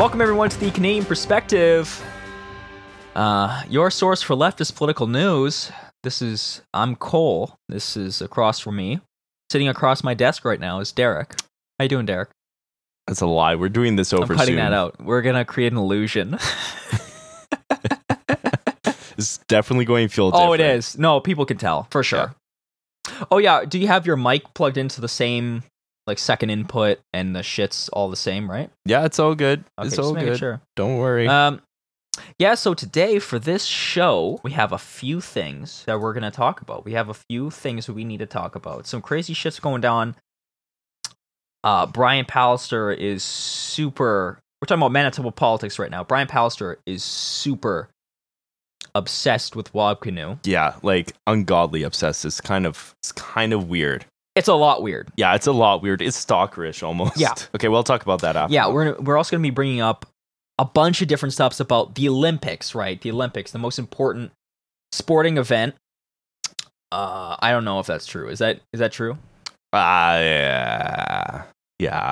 Welcome everyone to the Canadian Perspective, your source for leftist political news. I'm Cole. This is across from me. Sitting across my desk right now is Derek. How you doing, Derek? That's a lie. We're doing this over Zoom. I'm cutting that out. We're gonna create an illusion. It's definitely going to feel different. Oh, it is. No, people can tell for sure. Yeah. Oh yeah. Do you have your mic plugged into the same? Like second input and the shit's all the same, right? Yeah, it's all good. Okay, it's all good. Sure. Don't worry. Yeah, so today for this show, we have a few things that we're going to talk about. We have a few things we need to talk about. Some crazy shit's going down. Brian Pallister is super... We're talking about Manitoba politics right now. Brian Pallister is super obsessed with Wab Kinew. Yeah, like ungodly obsessed. It's kind of weird. It's a lot weird. Yeah, it's a lot weird. It's stalkerish almost. Yeah. Okay, we'll talk about that after. Yeah, we're also going to be bringing up a bunch of different stuffs about the Olympics, right? The Olympics, the most important sporting event. I don't know if that's true. Is that true? Yeah.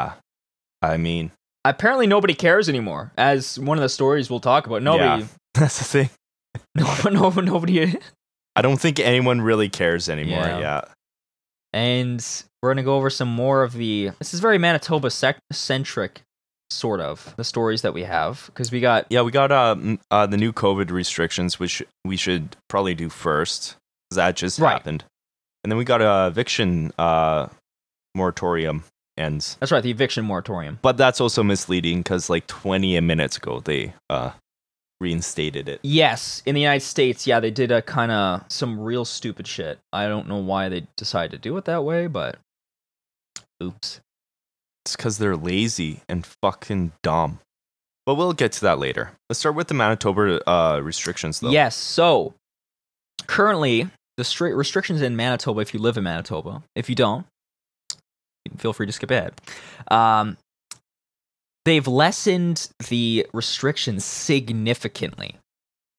I mean, apparently nobody cares anymore. As one of the stories we'll talk about, nobody. Yeah, that's the thing. nobody. I don't think anyone really cares anymore. Yeah. And we're going to go over some more of the... This is very Manitoba-centric, sort of, the stories that we have. Because we got... Yeah, we got the new COVID restrictions, which we should probably do first. Because that just happened. And then we got an eviction moratorium ends. That's right, the eviction moratorium. But that's also misleading, because like 20 minutes ago, they reinstated it. Yes, in the United States, yeah, they did a kind of some real stupid shit. I don't know why they decided to do it that way, but oops. It's because they're lazy and fucking dumb. But we'll get to that later. Let's start with the Manitoba restrictions, though. Yes, so currently, the restrictions in Manitoba, if you live in Manitoba, if you don't, feel free to skip ahead. They've lessened the restrictions significantly.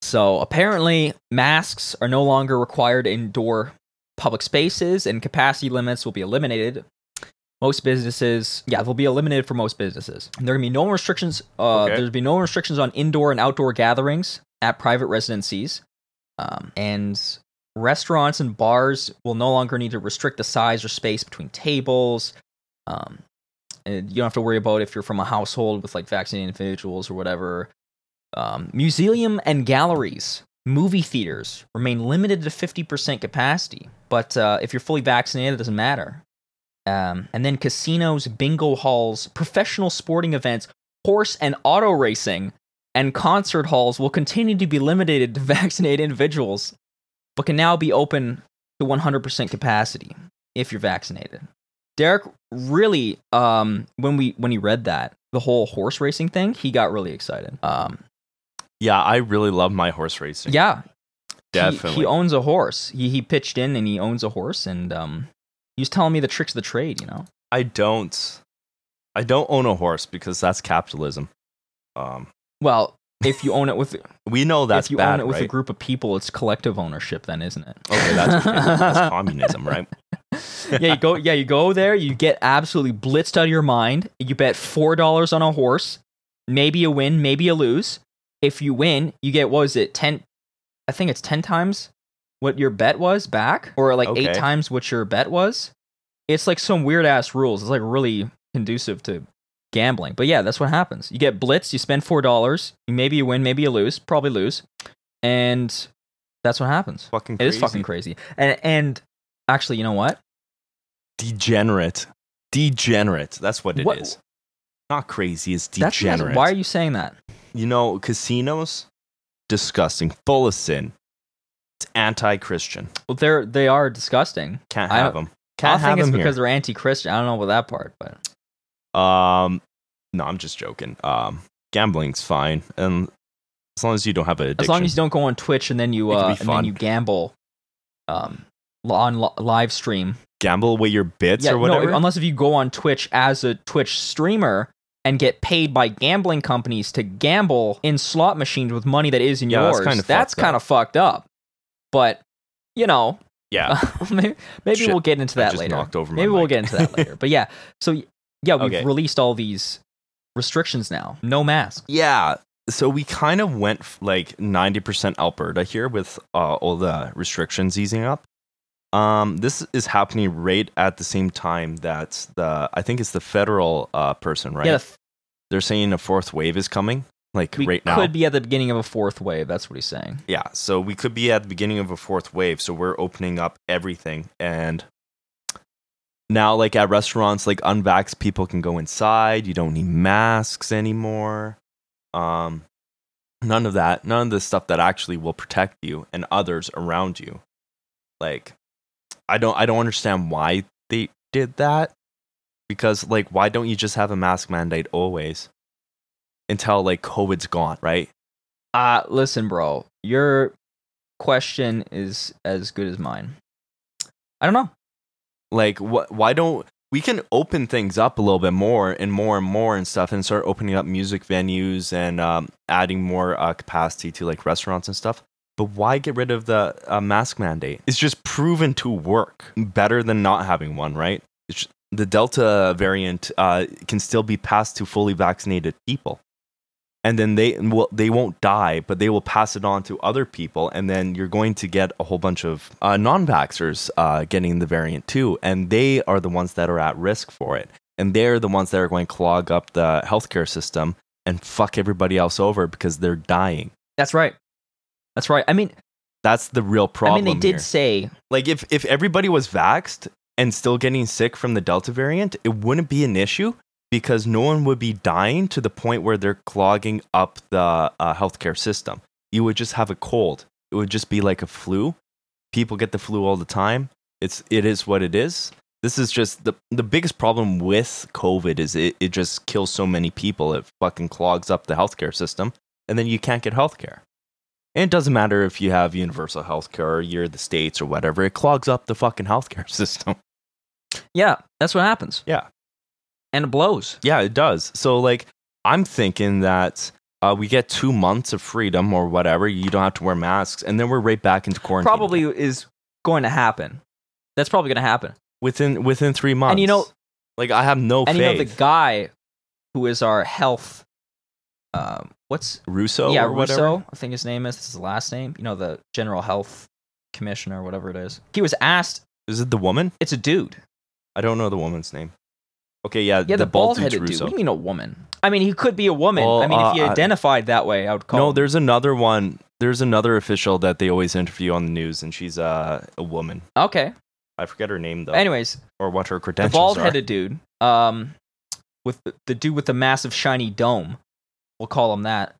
So apparently masks are no longer required in indoor public spaces and capacity limits will be eliminated. Most businesses, they'll be eliminated for most businesses. There are going to be no restrictions. There'll be no restrictions on indoor and outdoor gatherings at private residencies. And restaurants and bars will no longer need to restrict the size or space between tables. You don't have to worry about if you're from a household with like vaccinated individuals or whatever. Museum and galleries, movie theaters remain limited to 50% capacity. But if you're fully vaccinated, it doesn't matter. And then casinos, bingo halls, professional sporting events, horse and auto racing, and concert halls will continue to be limited to vaccinated individuals, but can now be open to 100% capacity if you're vaccinated. Derek really, when he read that, the whole horse racing thing, he got really excited. Yeah, I really love my horse racing. Yeah, definitely. He owns a horse. He pitched in and he owns a horse, and he was telling me the tricks of the trade. You know, I don't own a horse because that's capitalism. Well, if you own it with, we know that's if you bad, own it with right? a group of people, it's collective ownership, then, isn't it? Okay, that's communism, right? You go there, you get absolutely blitzed out of your mind. You bet $4 on a horse. Maybe you win, maybe you lose. If you win, you get, what was it, 10? I think it's 10 times what your bet was back, or like 8 times what your bet was. It's like some weird ass rules. It's like really conducive to gambling. But yeah, that's what happens. You get blitzed, you spend $4, maybe you win, maybe you lose, probably lose. And that's what happens. Fucking crazy. It is fucking crazy. And actually, you know what? Degenerate. That's what it is. Not crazy. It's degenerate. That's, why are you saying that? You know, casinos, disgusting, full of sin. It's anti-Christian. Well, they are disgusting. Can't have them. I think it's because they're anti-Christian. I don't know about that part, but no, I'm just joking. Gambling's fine, and as long as you don't have an addiction. As long as you don't go on Twitch and then you gamble. On live stream, gamble away your bits or whatever. No, unless if you go on Twitch as a Twitch streamer and get paid by gambling companies to gamble in slot machines with money that isn't yours, that's kind of fucked up. But you know, maybe we'll get into that later. But yeah, so yeah, we've released all these restrictions now. No mask. Yeah. So we kind of went like 90% Alberta here with all the restrictions easing up. This is happening right at the same time that I think it's the federal person, right? Yeah. They're saying a fourth wave is coming. Like right now. We could be at the beginning of a fourth wave. That's what he's saying. Yeah. So we could be at the beginning of a fourth wave. So we're opening up everything. And now, like at restaurants, like unvaxxed people can go inside. You don't need masks anymore. None of that. None of the stuff that actually will protect you and others around you. Like, I don't understand why they did that. Because, like, why don't you just have a mask mandate always? Until like COVID's gone, right? Listen, bro, your question is as good as mine. I don't know. Like, why don't we can open things up a little bit more and more and more and stuff, and start opening up music venues and adding more capacity to like restaurants and stuff. But why get rid of the mask mandate? It's just proven to work better than not having one, right? It's just, the Delta variant can still be passed to fully vaccinated people. And then they won't die, but they will pass it on to other people. And then you're going to get a whole bunch of non-vaxxers getting the variant too. And they are the ones that are at risk for it. And they're the ones that are going to clog up the healthcare system and fuck everybody else over because they're dying. That's right. That's right. I mean, that's the real problem. I mean, they did say, like, if everybody was vaxxed and still getting sick from the Delta variant, it wouldn't be an issue. Because no one would be dying to the point where they're clogging up the healthcare system. You would just have a cold. It would just be like a flu. People get the flu all the time. It is what it is. This is just the biggest problem with COVID is it just kills so many people. It fucking clogs up the healthcare system. And then you can't get healthcare. And it doesn't matter if you have universal healthcare or you're the States or whatever. It clogs up the fucking healthcare system. Yeah, that's what happens. Yeah. And it blows. Yeah, it does. So, like, I'm thinking that we get 2 months of freedom or whatever. You don't have to wear masks. And then we're right back into quarantine. Probably is going to happen. That's probably going to happen. Within 3 months. And, you know, like, I have no faith. And, you know, the guy who is our health... Russo? Yeah, or Russo, whatever? I think his name is. This is his last name. You know, the general health commissioner, whatever it is. He was asked... Is it the woman? It's a dude. I don't know the woman's name. Okay, yeah, the bald-headed dude. What do you mean a woman? I mean, he could be a woman. Well, I mean, if he identified that way, I would call him. No, there's another one. There's another official that they always interview on the news, and she's a woman. Okay. I forget her name, though. Anyways. Or what her credentials are. The bald-headed dude, with the dude with the massive shiny dome, we'll call him that,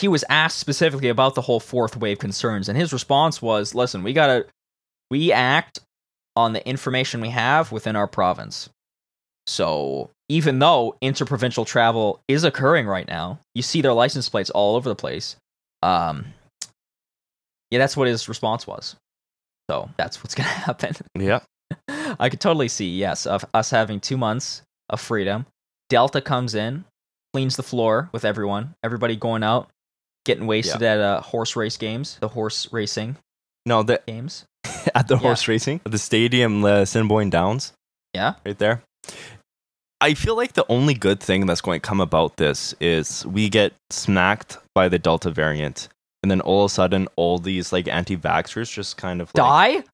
he was asked specifically about the whole fourth wave concerns, and his response was, listen, we act on the information we have within our province. So even though interprovincial travel is occurring right now, you see their license plates all over the place. Yeah, that's what his response was. So that's what's going to happen. Yeah. I could totally see, yes, of us having 2 months of freedom. Delta comes in, cleans the floor with everyone. Everybody going out, getting wasted at horse race games, the horse racing. No, the games. At the horse racing, the stadium, Assiniboine Downs. Yeah. Right there. I feel like the only good thing that's going to come about this is we get smacked by the Delta variant, and then all of a sudden, all these like anti-vaxxers just kind of die.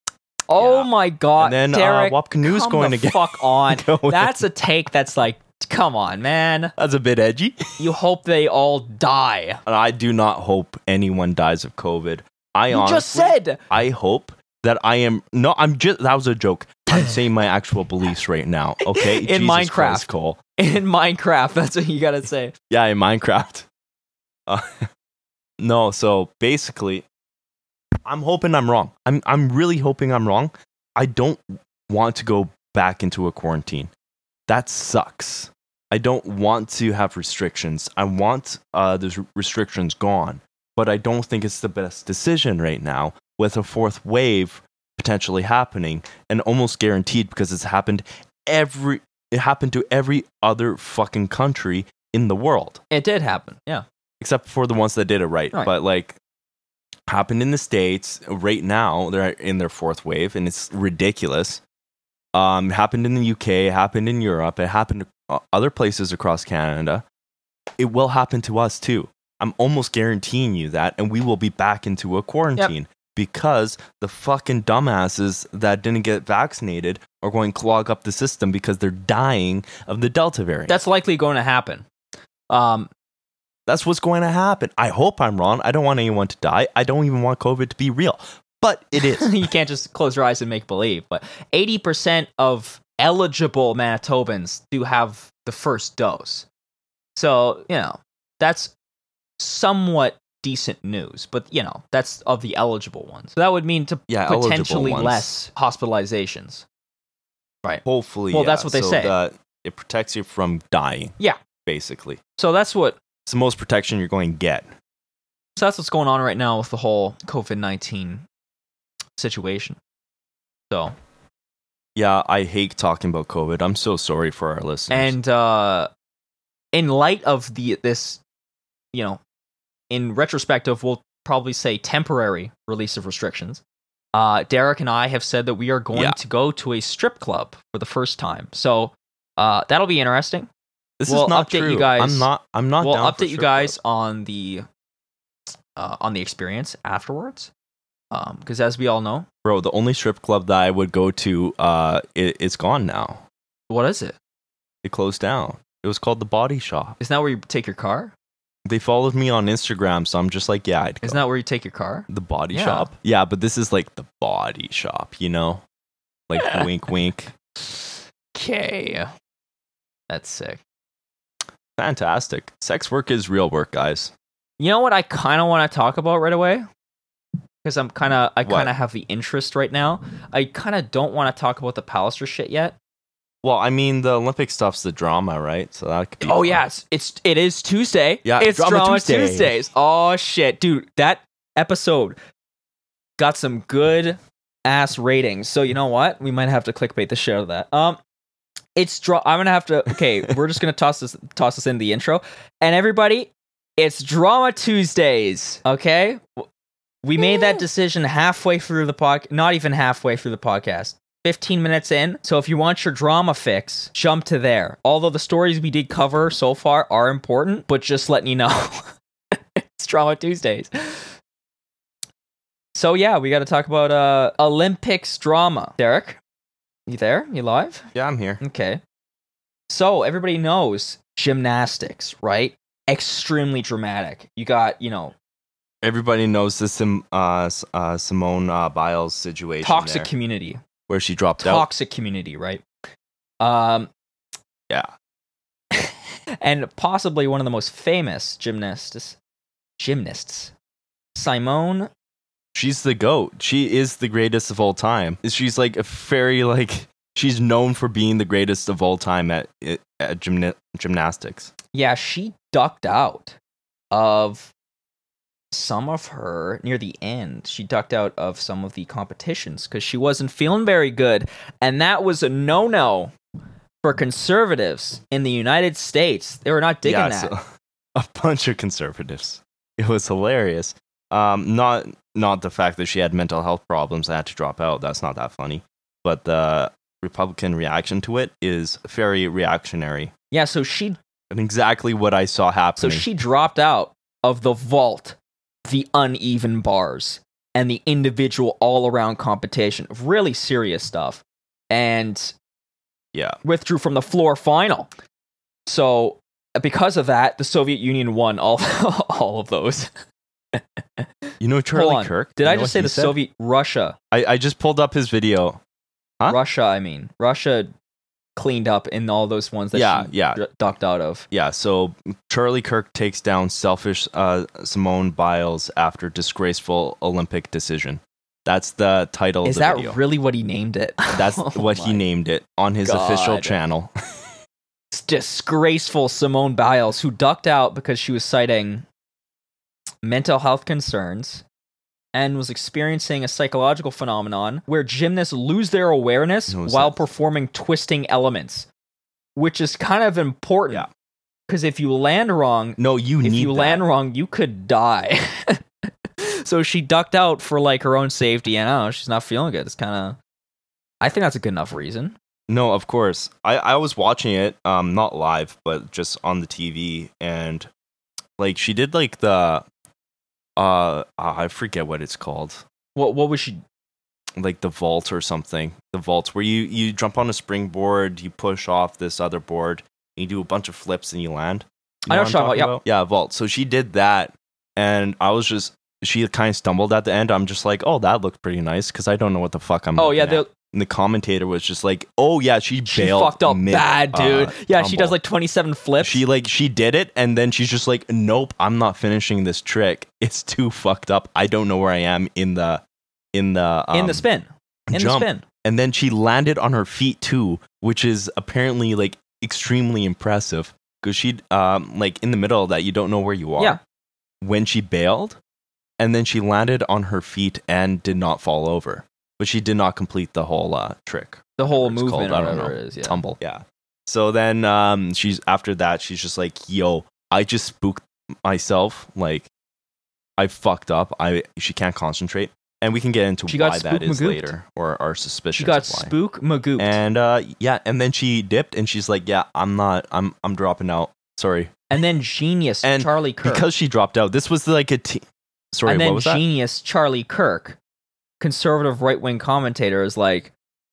Oh my god! And then Derek, Wab Kinew's going to get fuck on. That's a take that's like, come on, man. That's a bit edgy. You hope they all die. And I do not hope anyone dies of COVID. You honestly just said. I hope that I am. No, I'm just. That was a joke. I'm saying my actual beliefs right now, okay? In Jesus Minecraft. Christ, Cole. In Minecraft, that's what you gotta say. Yeah, in Minecraft. No, so basically, I'm hoping I'm wrong. I'm really hoping I'm wrong. I don't want to go back into a quarantine. That sucks. I don't want to have restrictions. I want those restrictions gone, but I don't think it's the best decision right now with a fourth wave potentially happening and almost guaranteed, because it happened to every other fucking country in the world. It did happen, yeah, except for the ones that did it right. But like, happened in the States. Right now they're in their fourth wave and it's ridiculous. Happened in the UK, happened in Europe, it happened to other places across Canada. it will happen to us too. I'm almost guaranteeing you that, and we will be back into a quarantine. Yep. Because the fucking dumbasses that didn't get vaccinated are going to clog up the system because they're dying of the Delta variant. That's likely going to happen. That's what's going to happen. I hope I'm wrong. I don't want anyone to die. I don't even want COVID to be real. But it is. You can't just close your eyes and make believe. But 80% of eligible Manitobans do have the first dose. So, you know, that's somewhat decent news, but you know, that's of the eligible ones. So that would mean to potentially less hospitalizations, right? Hopefully. Well, that's what they say. That it protects you from dying. Yeah, basically. So that's what. It's the most protection you're going to get. So that's what's going on right now with the whole COVID-19 situation. So. Yeah, I hate talking about COVID. I'm so sorry for our listeners. And in light of this, you know. In retrospective, we'll probably say temporary release of restrictions. Derek and I have said that we are going to go to a strip club for the first time. So that'll be interesting. We'll is not update true. You guys. I'm not. We'll down update for you guys club. On the experience afterwards. Because as we all know, bro, the only strip club that I would go to, it's gone now. What is it? It closed down. It was called The Body Shop. Isn't that where you take your car? They followed me on Instagram, so I'm just like, yeah, I'd go. Isn't that where you take your car? The Body Shop? Yeah, but this is like The Body Shop, you know? Like, wink, wink. Okay. That's sick. Fantastic. Sex work is real work, guys. You know what I kind of want to talk about right away? Because I kind of have the interest right now. I kind of don't want to talk about the Pallister shit yet. Well, I mean, the Olympic stuff's the drama, right? So that could be. Oh, yeah. It is Tuesday. Yeah, it's Drama Tuesdays. Oh, shit. Dude, that episode got some good ass ratings. So, you know what? We might have to clickbait the shit out of that. I'm going to have to. Okay, we're just going to toss this in the intro. And everybody, it's Drama Tuesdays. Okay? We made that decision halfway through the podcast. Not even halfway through the podcast. 15 minutes in, so if you want your drama fix, jump to there. Although the stories we did cover so far are important, but just letting you know, it's Drama Tuesdays. So yeah, we got to talk about Olympics drama. Derek, you there? You live? Yeah, I'm here. Okay. So everybody knows gymnastics, right? Extremely dramatic. You got, you know... Everybody knows the Simone Biles situation. Toxic there. Community. Where she dropped out. Toxic community, right? Yeah. And possibly one of the most famous gymnasts, Simone. She's the GOAT. She is the greatest of all time. She's like a very, like, she's known for being the greatest of all time at gymnastics. Yeah, she ducked out of some of her near the end. She ducked out of some of the competitions because she wasn't feeling very good, and that was a no-no for conservatives in the United States. They were not digging that. So, a bunch of conservatives. It was hilarious. Not the fact that she had mental health problems and had to drop out. That's not that funny. But the Republican reaction to it is very reactionary. Yeah. So she. And exactly what I saw happening. So she dropped out of the vault. The uneven bars and the individual all-around competition of really serious stuff, and withdrew from the floor final. So because of that, the Soviet Union won all of those. You know, Charlie Kirk. Did I just say the Soviet Russia? I just pulled up his video. Huh? Russia cleaned up in all those ones that she ducked out of. Yeah, so Charlie Kirk takes down selfish Simone Biles after disgraceful Olympic decision. That's the title of the video. Is that really what he named it? That's what he named it on his official channel. It's disgraceful Simone Biles, who ducked out because she was citing mental health concerns and was experiencing a psychological phenomenon where gymnasts lose their awareness while performing twisting elements, which is kind of important because if you land wrong, you could die. So she ducked out for like her own safety, and she's not feeling good. It's kind of, I think that's a good enough reason. No, of course. I was watching it, not live, but just on the TV, and like she did like the I forget what it's called. What was she, like the vault or something? The vault where you jump on a springboard, you push off this other board, and you do a bunch of flips and you land. You know I know what I'm talking about. Yeah, vault. So she did that, and I was just, she kind of stumbled at the end. I'm just like, oh, that looked pretty nice, because I don't know what the fuck I'm. Oh yeah, and the commentator was just like, oh yeah, she bailed. She fucked up bad, dude. Yeah, tumble. She does like 27 flips. She did it, and then she's just like, nope, I'm not finishing this trick. It's too fucked up. I don't know where I am in the spin. And then she landed on her feet too, which is apparently like extremely impressive, because she like in the middle of that, you don't know where you are. Yeah. When she bailed, and then she landed on her feet and did not fall over. But she did not complete the whole trick. The whole movement, called, I don't know. It is, yeah. Tumble. Yeah. So then she's, after that, she's just like, yo, I just spooked myself. Like, I fucked up. She can't concentrate. And we can get into why that is later, or our suspicions. She got spook magooped. And yeah, and then she dipped, and she's like, yeah, I'm dropping out. Sorry. And then genius and Charlie Kirk. Because she dropped out, this was like a sorry, what was that? And then genius Charlie Kirk, conservative right-wing commentator, is like,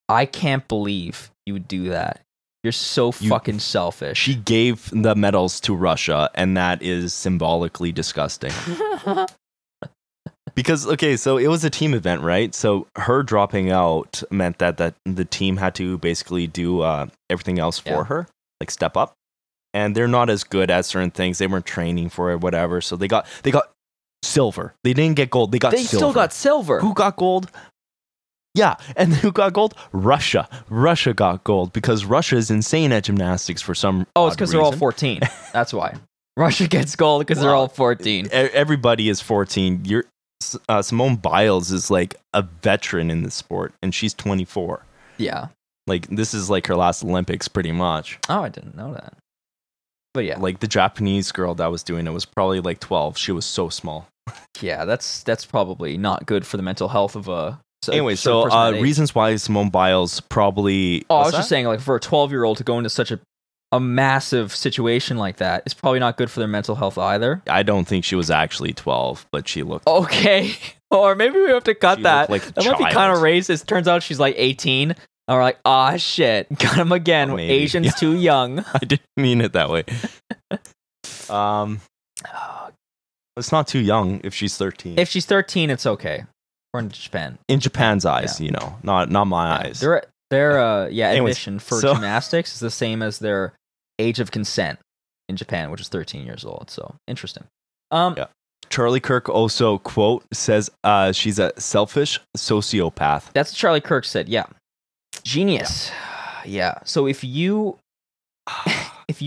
I can't believe you would do that. You're so fucking selfish. She gave the medals to Russia, and that is symbolically disgusting. Because, okay, so it was a team event, right? So her dropping out meant that the team had to basically do everything else for her, like step up. And they're not as good at certain things. They weren't training for it, whatever. So they got silver. They didn't get gold. They still got silver. Who got gold? Yeah. And who got gold? Russia. Russia got gold, because Russia is insane at gymnastics for some reason. Oh, it's because they're all 14. That's why. Russia gets gold because they're all 14. Everybody is 14. Simone Biles is like a veteran in the sport, and she's 24. Yeah. Like, this is like her last Olympics pretty much. Oh, I didn't know that. But yeah, like the Japanese girl that was doing it was probably like 12. She was so small. Yeah, that's probably not good for the mental health of a. Anyway, so reasons why Simone Biles probably. Oh, I was just saying, like, for a 12-year-old to go into such a massive situation like that, it's probably not good for their mental health either. I don't think she was actually 12, but she looked okay. Or maybe we have to cut that. Like, that might be kind of racist. Turns out she's like 18. And we're like, ah, shit, got him again. Oh, Asians too young. I didn't mean it that way. It's not too young if she's 13. If she's 13, it's okay. We're in Japan. In Japan's eyes, you know, not my eyes. Their admission for gymnastics is the same as their age of consent in Japan, which is 13 years old. So interesting. Yeah. Charlie Kirk also quote says she's a selfish sociopath. That's what Charlie Kirk said. Yeah. Genius. Yeah. So if you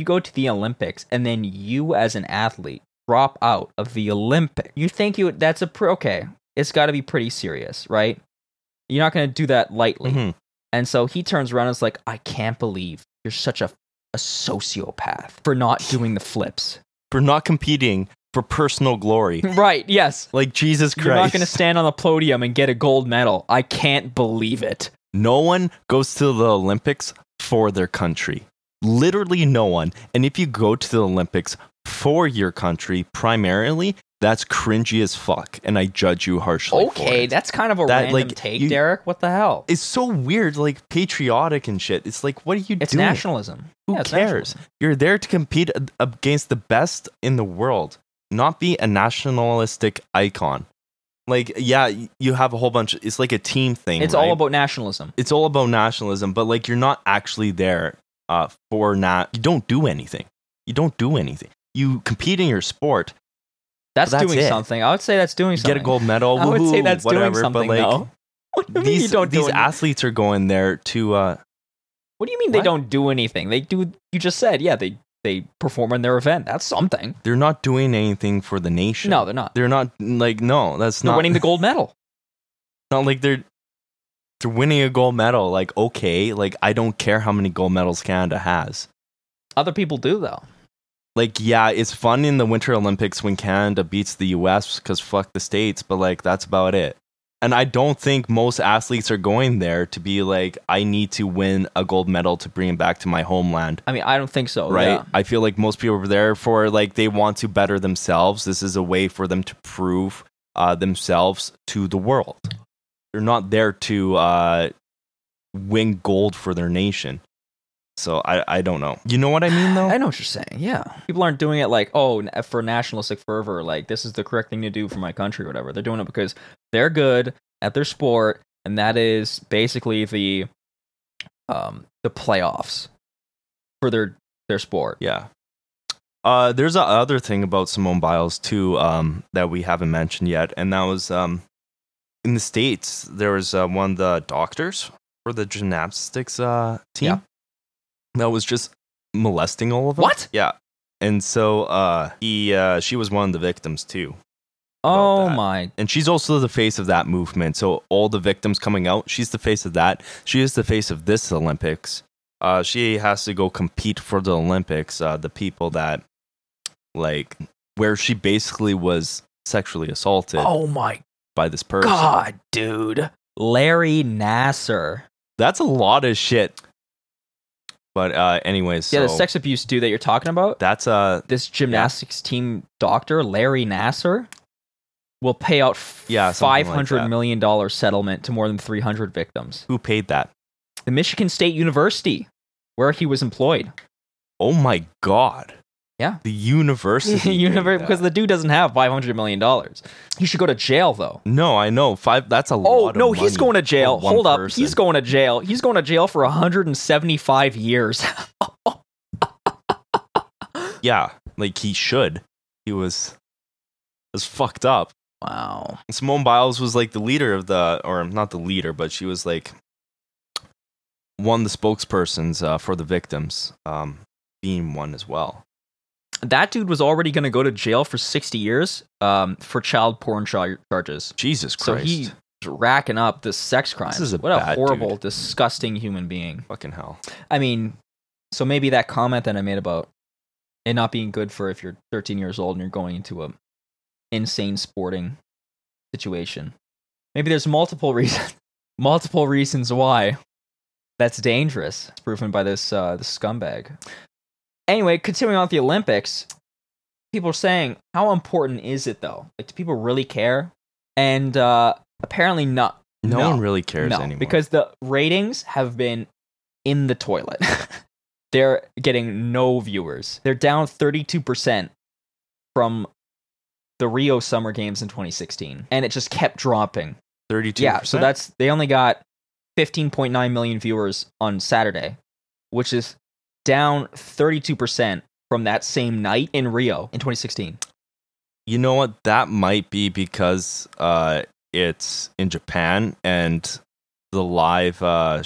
go to the Olympics and then you as an athlete drop out of the Olympics, you think that's okay. It's got to be pretty serious, right? You're not going to do that lightly. Mm-hmm. And so he turns around and is like, I can't believe you're such a sociopath for not doing the flips. For not competing for personal glory. Right. Yes. Like, Jesus Christ. You're not going to stand on the podium and get a gold medal. I can't believe it. No one goes to the Olympics for their country. Literally no one. And if you go to the Olympics for your country primarily, that's cringy as fuck. And I judge you harshly. Okay, that's kind of a random take, Derek. What the hell? It's so weird, like patriotic and shit. It's like, what are you doing? It's nationalism. Who cares? You're there to compete against the best in the world, not be a nationalistic icon. Like, yeah, you have a whole bunch. It's like a team thing. It's all about nationalism. It's all about nationalism, but like, you're not actually there you don't do anything. You don't do anything. You compete in your sport. That's doing something. I would say that's doing something. Get a gold medal. I would say that's doing something, but like, what do you mean you don't do anything? These athletes are going there to... what do you mean they don't do anything? They do... You just said, yeah, they perform in their event. That's something. They're not doing anything for the nation. No, they're not. They're not, like, no, that's not. They're winning the gold medal. Not like they're winning a gold medal. Like, okay, like, I don't care how many gold medals Canada has. Other people do, though. Like, yeah, it's fun in the Winter Olympics when Canada beats the US because fuck the States, but like, that's about it. And I don't think most athletes are going there to be like, I need to win a gold medal to bring it back to my homeland. I mean, I don't think so. Right? Yeah. I feel like most people are there for, like, they want to better themselves. This is a way for them to prove themselves to the world. They're not there to win gold for their nation. So I don't know. You know what I mean, though? I know what you're saying, yeah. People aren't doing it like, oh, for nationalistic fervor, like, this is the correct thing to do for my country or whatever. They're doing it because they're good at their sport, and that is basically the playoffs for their sport. Yeah. There's another thing about Simone Biles, too, that we haven't mentioned yet, and that was in the States, there was one of the doctors for the gymnastics team. Yeah. That was just molesting all of them. What? Yeah. And so she was one of the victims, too. Oh, my. And she's also the face of that movement. So all the victims coming out, she's the face of that. She is the face of this Olympics. She has to go compete for the Olympics. The people that, like, where she basically was sexually assaulted. Oh, my. By this person. God, dude. Larry Nassar. That's a lot of shit. But anyways, yeah, so the sex abuse dude that you're talking about. That's this gymnastics team doctor, Larry Nassar, will pay out $500 million settlement to more than 300 victims. Who paid that? The Michigan State University, where he was employed. Oh my God! Yeah, the university. Because the dude doesn't have $500 million. He should go to jail, though. No, I know five. That's a lot. Oh no, he's going to jail. Hold up, he's going to jail. He's going to jail for 175 years. Yeah, like he should. He was fucked up. Wow. Simone Biles was like the leader of the, or not the leader, but she was like one of the spokespersons for the victims, being one as well. That dude was already going to go to jail for 60 years for child porn charges. Jesus Christ. So he's racking up this sex crime. This is a horrible, dude. Disgusting human being. Fucking hell. I mean, so maybe that comment that I made about it not being good for if you're 13 years old and you're going into an insane sporting situation. Maybe there's multiple reasons why that's dangerous. It's proven by this scumbag. Anyway, continuing on with the Olympics, people are saying, how important is it, though? Like, do people really care? And apparently not. No one really cares anymore. Because the ratings have been in the toilet. They're getting no viewers. They're down 32% from the Rio Summer Games in 2016. And it just kept dropping. 32%? Yeah, so they only got 15.9 million viewers on Saturday, which is down 32% from that same night in Rio in 2016. You know what? That might be because it's in Japan and the live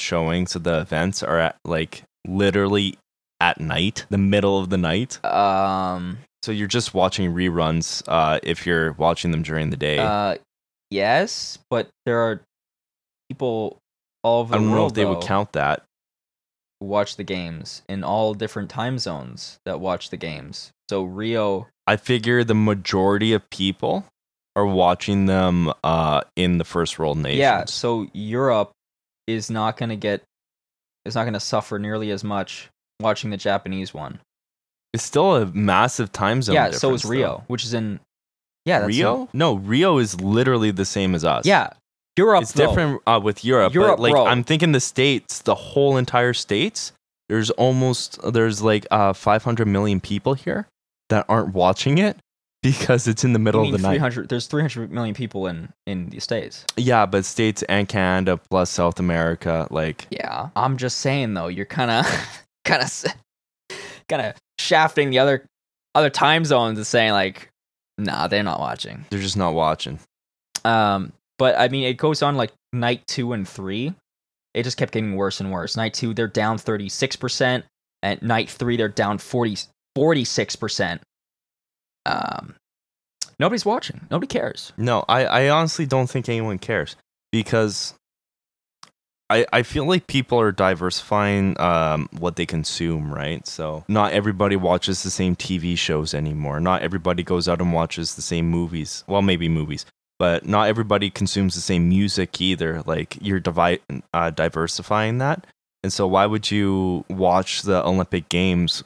showings of the events are at, like, literally at night, the middle of the night. So you're just watching reruns if you're watching them during the day. Yes, but there are people all over the world. I don't know if they would count that. Watch the games in all different time zones that watch the games. So Rio, I figure the majority of people are watching them in the first world nations. Yeah, so Europe is not going to suffer nearly as much watching the Japanese one. It's still a massive time zone difference. Yeah, so is Rio, though. Which is in Rio? No, Rio is literally the same as us. Yeah. Europe, it's different with Europe, but like I'm thinking the States, the whole entire States, there's like 500 million people here that aren't watching it because it's in the middle of the night. There's 300 million people in the States. Yeah, but States and Canada plus South America, like. Yeah, I'm just saying though, you're kind of shafting the other time zones and saying like, nah, they're not watching. They're just not watching. But, I mean, it goes on, like, night 2 and 3. It just kept getting worse and worse. Night 2, they're down 36%. At night 3, they're down 46%. Nobody's watching. Nobody cares. No, I honestly don't think anyone cares. Because I feel like people are diversifying what they consume, right? So not everybody watches the same TV shows anymore. Not everybody goes out and watches the same movies. Well, maybe movies. but not everybody consumes the same music either. Like, you're diversifying that. And so why would you watch the Olympic Games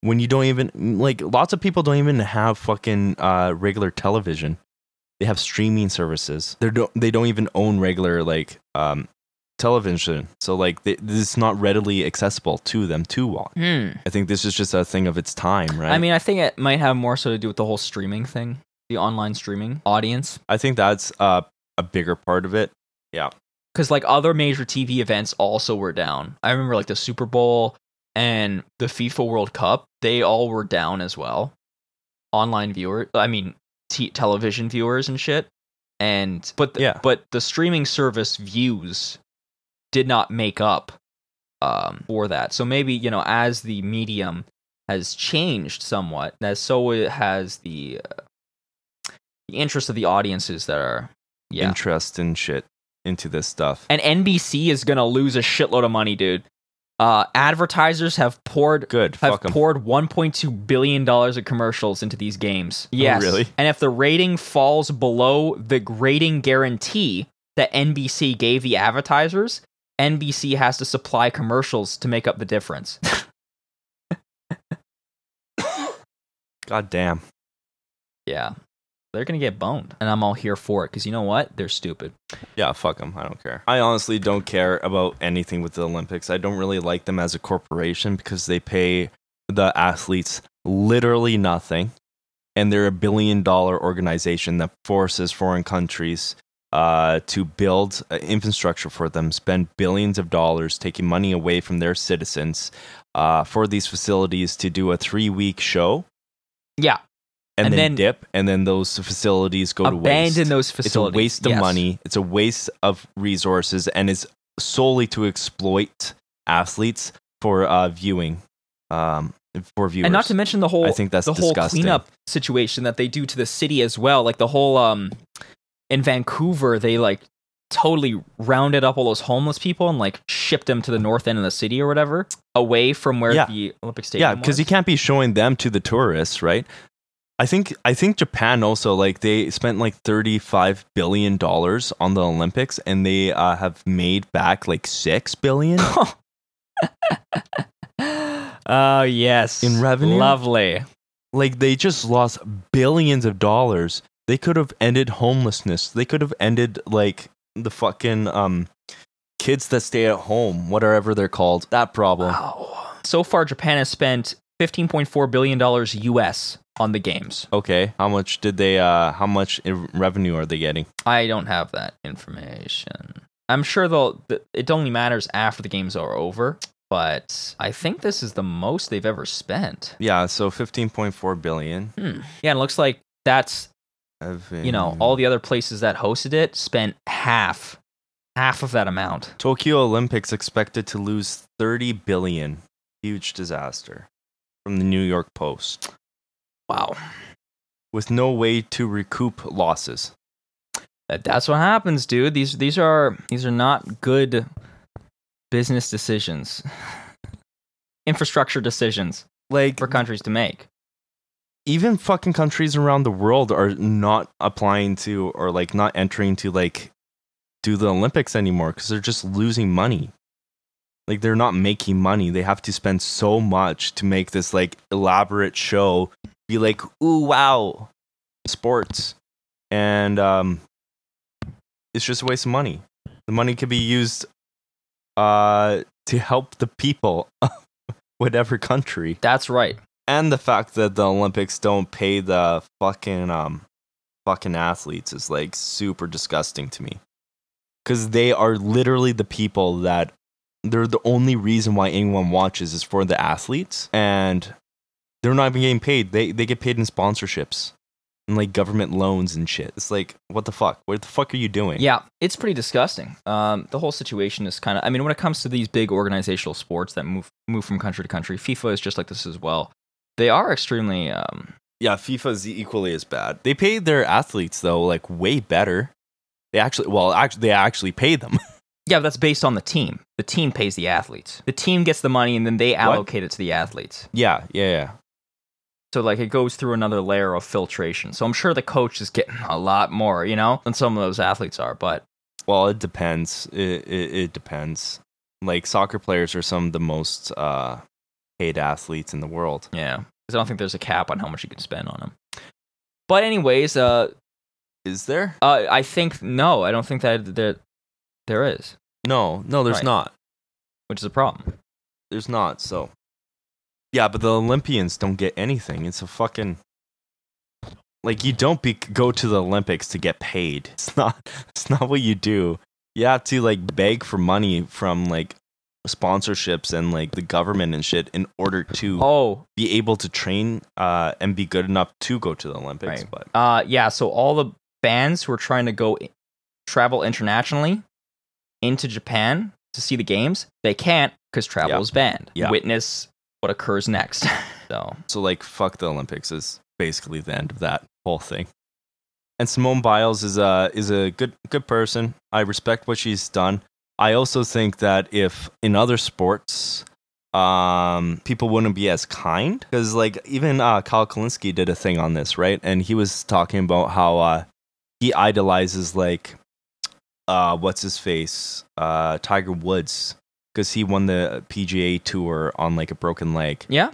when you don't even, like, lots of people don't even have fucking regular television. They have streaming services. They don't even own regular, like, television. So, like, this is not readily accessible to them to watch. I think this is just a thing of its time, right? I mean, I think it might have more so to do with the whole streaming thing, the online streaming audience. I think that's a bigger part of it. Yeah. Because, like, other major TV events also were down. I remember, like, the Super Bowl and the FIFA World Cup, they all were down as well. Online viewers, I mean, television viewers and shit. And but the streaming service views did not make up for that. So maybe, you know, as the medium has changed somewhat, so it has the interest of the audiences that are interest in shit into this stuff. And NBC is gonna lose a shitload of money, dude. Advertisers have poured $1.2 billion of commercials into these games. Yes. Oh, really? And if the rating falls below the rating guarantee that NBC gave the advertisers, NBC has to supply commercials to make up the difference. God damn. Yeah. They're going to get boned. And I'm all here for it, because you know what? They're stupid. Yeah, fuck them. I don't care. I honestly don't care about anything with the Olympics. I don't really like them as a corporation, because they pay the athletes literally nothing. And they're $1 billion organization that forces foreign countries to build infrastructure for them, spend billions of dollars taking money away from their citizens for these facilities to do a 3-week show. Yeah. And then dip, and then those facilities go to waste. Abandon those facilities. It's a waste of money. It's a waste of resources, and it's solely to exploit athletes for viewing, for viewers. And not to mention the whole, I think that's the whole disgusting cleanup situation that they do to the city as well. Like the whole in Vancouver, they like totally rounded up all those homeless people and like shipped them to the north end of the city or whatever, away from where the Olympic Stadium. Yeah, because you can't be showing them to the tourists, right? I think Japan also, like, they spent like $35 billion on the Olympics, and they have made back like $6 billion. Oh, yes. In revenue. Lovely. Like, they just lost billions of dollars. They could have ended homelessness. They could have ended, like, the fucking kids that stay at home, whatever they're called. That problem. Wow. So far, Japan has spent $15.4 billion US on the games. Okay. How much did they, how much revenue are they getting? I don't have that information. I'm sure it only matters after the games are over, but I think this is the most they've ever spent. Yeah. So 15.4 billion. Yeah. And it looks like that's, you know, all the other places that hosted it spent half of that amount. Tokyo Olympics expected to lose 30 billion. Huge disaster. From the New York Post. Wow. With no way to recoup losses. That's what happens, dude. These are not good business decisions. Infrastructure decisions, like, for countries to make. Even fucking countries around the world are not applying to, or like not entering to, like, do the Olympics anymore, because they're just losing money. Like, they're not making money. They have to spend so much to make this, like, elaborate show be like, ooh, wow, sports. And it's just a waste of money. The money could be used to help the people of whatever country. That's right. And the fact that the Olympics don't pay the fucking athletes is, like, super disgusting to me. Because they are literally the people that... They're the only reason why anyone watches is for the athletes, and they're not even getting paid. They get paid in sponsorships and like government loans and shit. It's like, what the fuck? What the fuck are you doing? Yeah, it's pretty disgusting. The whole situation is kind of, I mean, when it comes to these big organizational sports that move from country to country, FIFA is just like this as well. They are extremely, yeah, FIFA is equally as bad. They pay their athletes though, like, way better. They actually pay them. Yeah, but that's based on the team. The team pays the athletes. The team gets the money, and then they allocate it to the athletes. Yeah, yeah, yeah. So, like, it goes through another layer of filtration. So I'm sure the coach is getting a lot more, you know, than some of those athletes are. But, well, it depends. It depends. Like, soccer players are some of the most paid athletes in the world. Yeah. Because I don't think there's a cap on how much you can spend on them. But anyways, is there? I think, no, I don't think that there is. No, there's not. Which is a problem. There's not, so. Yeah, but the Olympians don't get anything. It's a fucking... Like, you don't go to the Olympics to get paid. It's not what you do. You have to, like, beg for money from, like, sponsorships and, like, the government and shit in order to be able to train and be good enough to go to the Olympics. Right. But yeah, so all the bands who are trying to go travel internationally into Japan to see the games, they can't because travel is banned. Yeah. Witness... what occurs next. So like, fuck the Olympics is basically the end of that whole thing. And Simone Biles is a good person. I respect what she's done. I also think that if in other sports people wouldn't be as kind, because like even Kyle Kalinske did a thing on this, right? And he was talking about how he idolizes like what's his face, Tiger Woods, because he won the PGA Tour on, like, a broken leg. Yeah.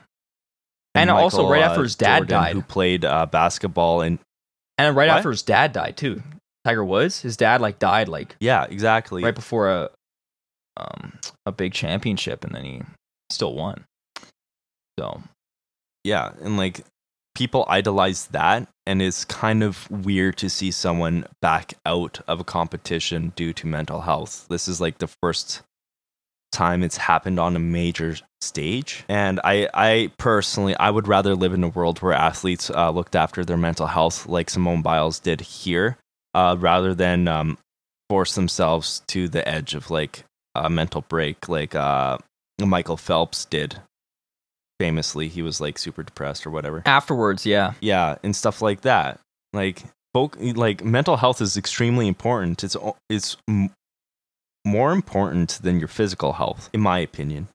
And Michael, also right after his dad Jordan, died. Who played basketball. And right after his dad died, too. Tiger Woods, his dad, like, died, like... Yeah, exactly. Right before a big championship, and then he still won. So. Yeah, and, like, people idolize that, and it's kind of weird to see someone back out of a competition due to mental health. This is, like, the first... time it's happened on a major stage, and I personally, I would rather live in a world where athletes looked after their mental health like Simone Biles did here, rather than force themselves to the edge of like a mental break like Michael Phelps did. Famously, he was like super depressed or whatever afterwards. Yeah and stuff like that. Like like mental health is extremely important. It's more important than your physical health, in my opinion.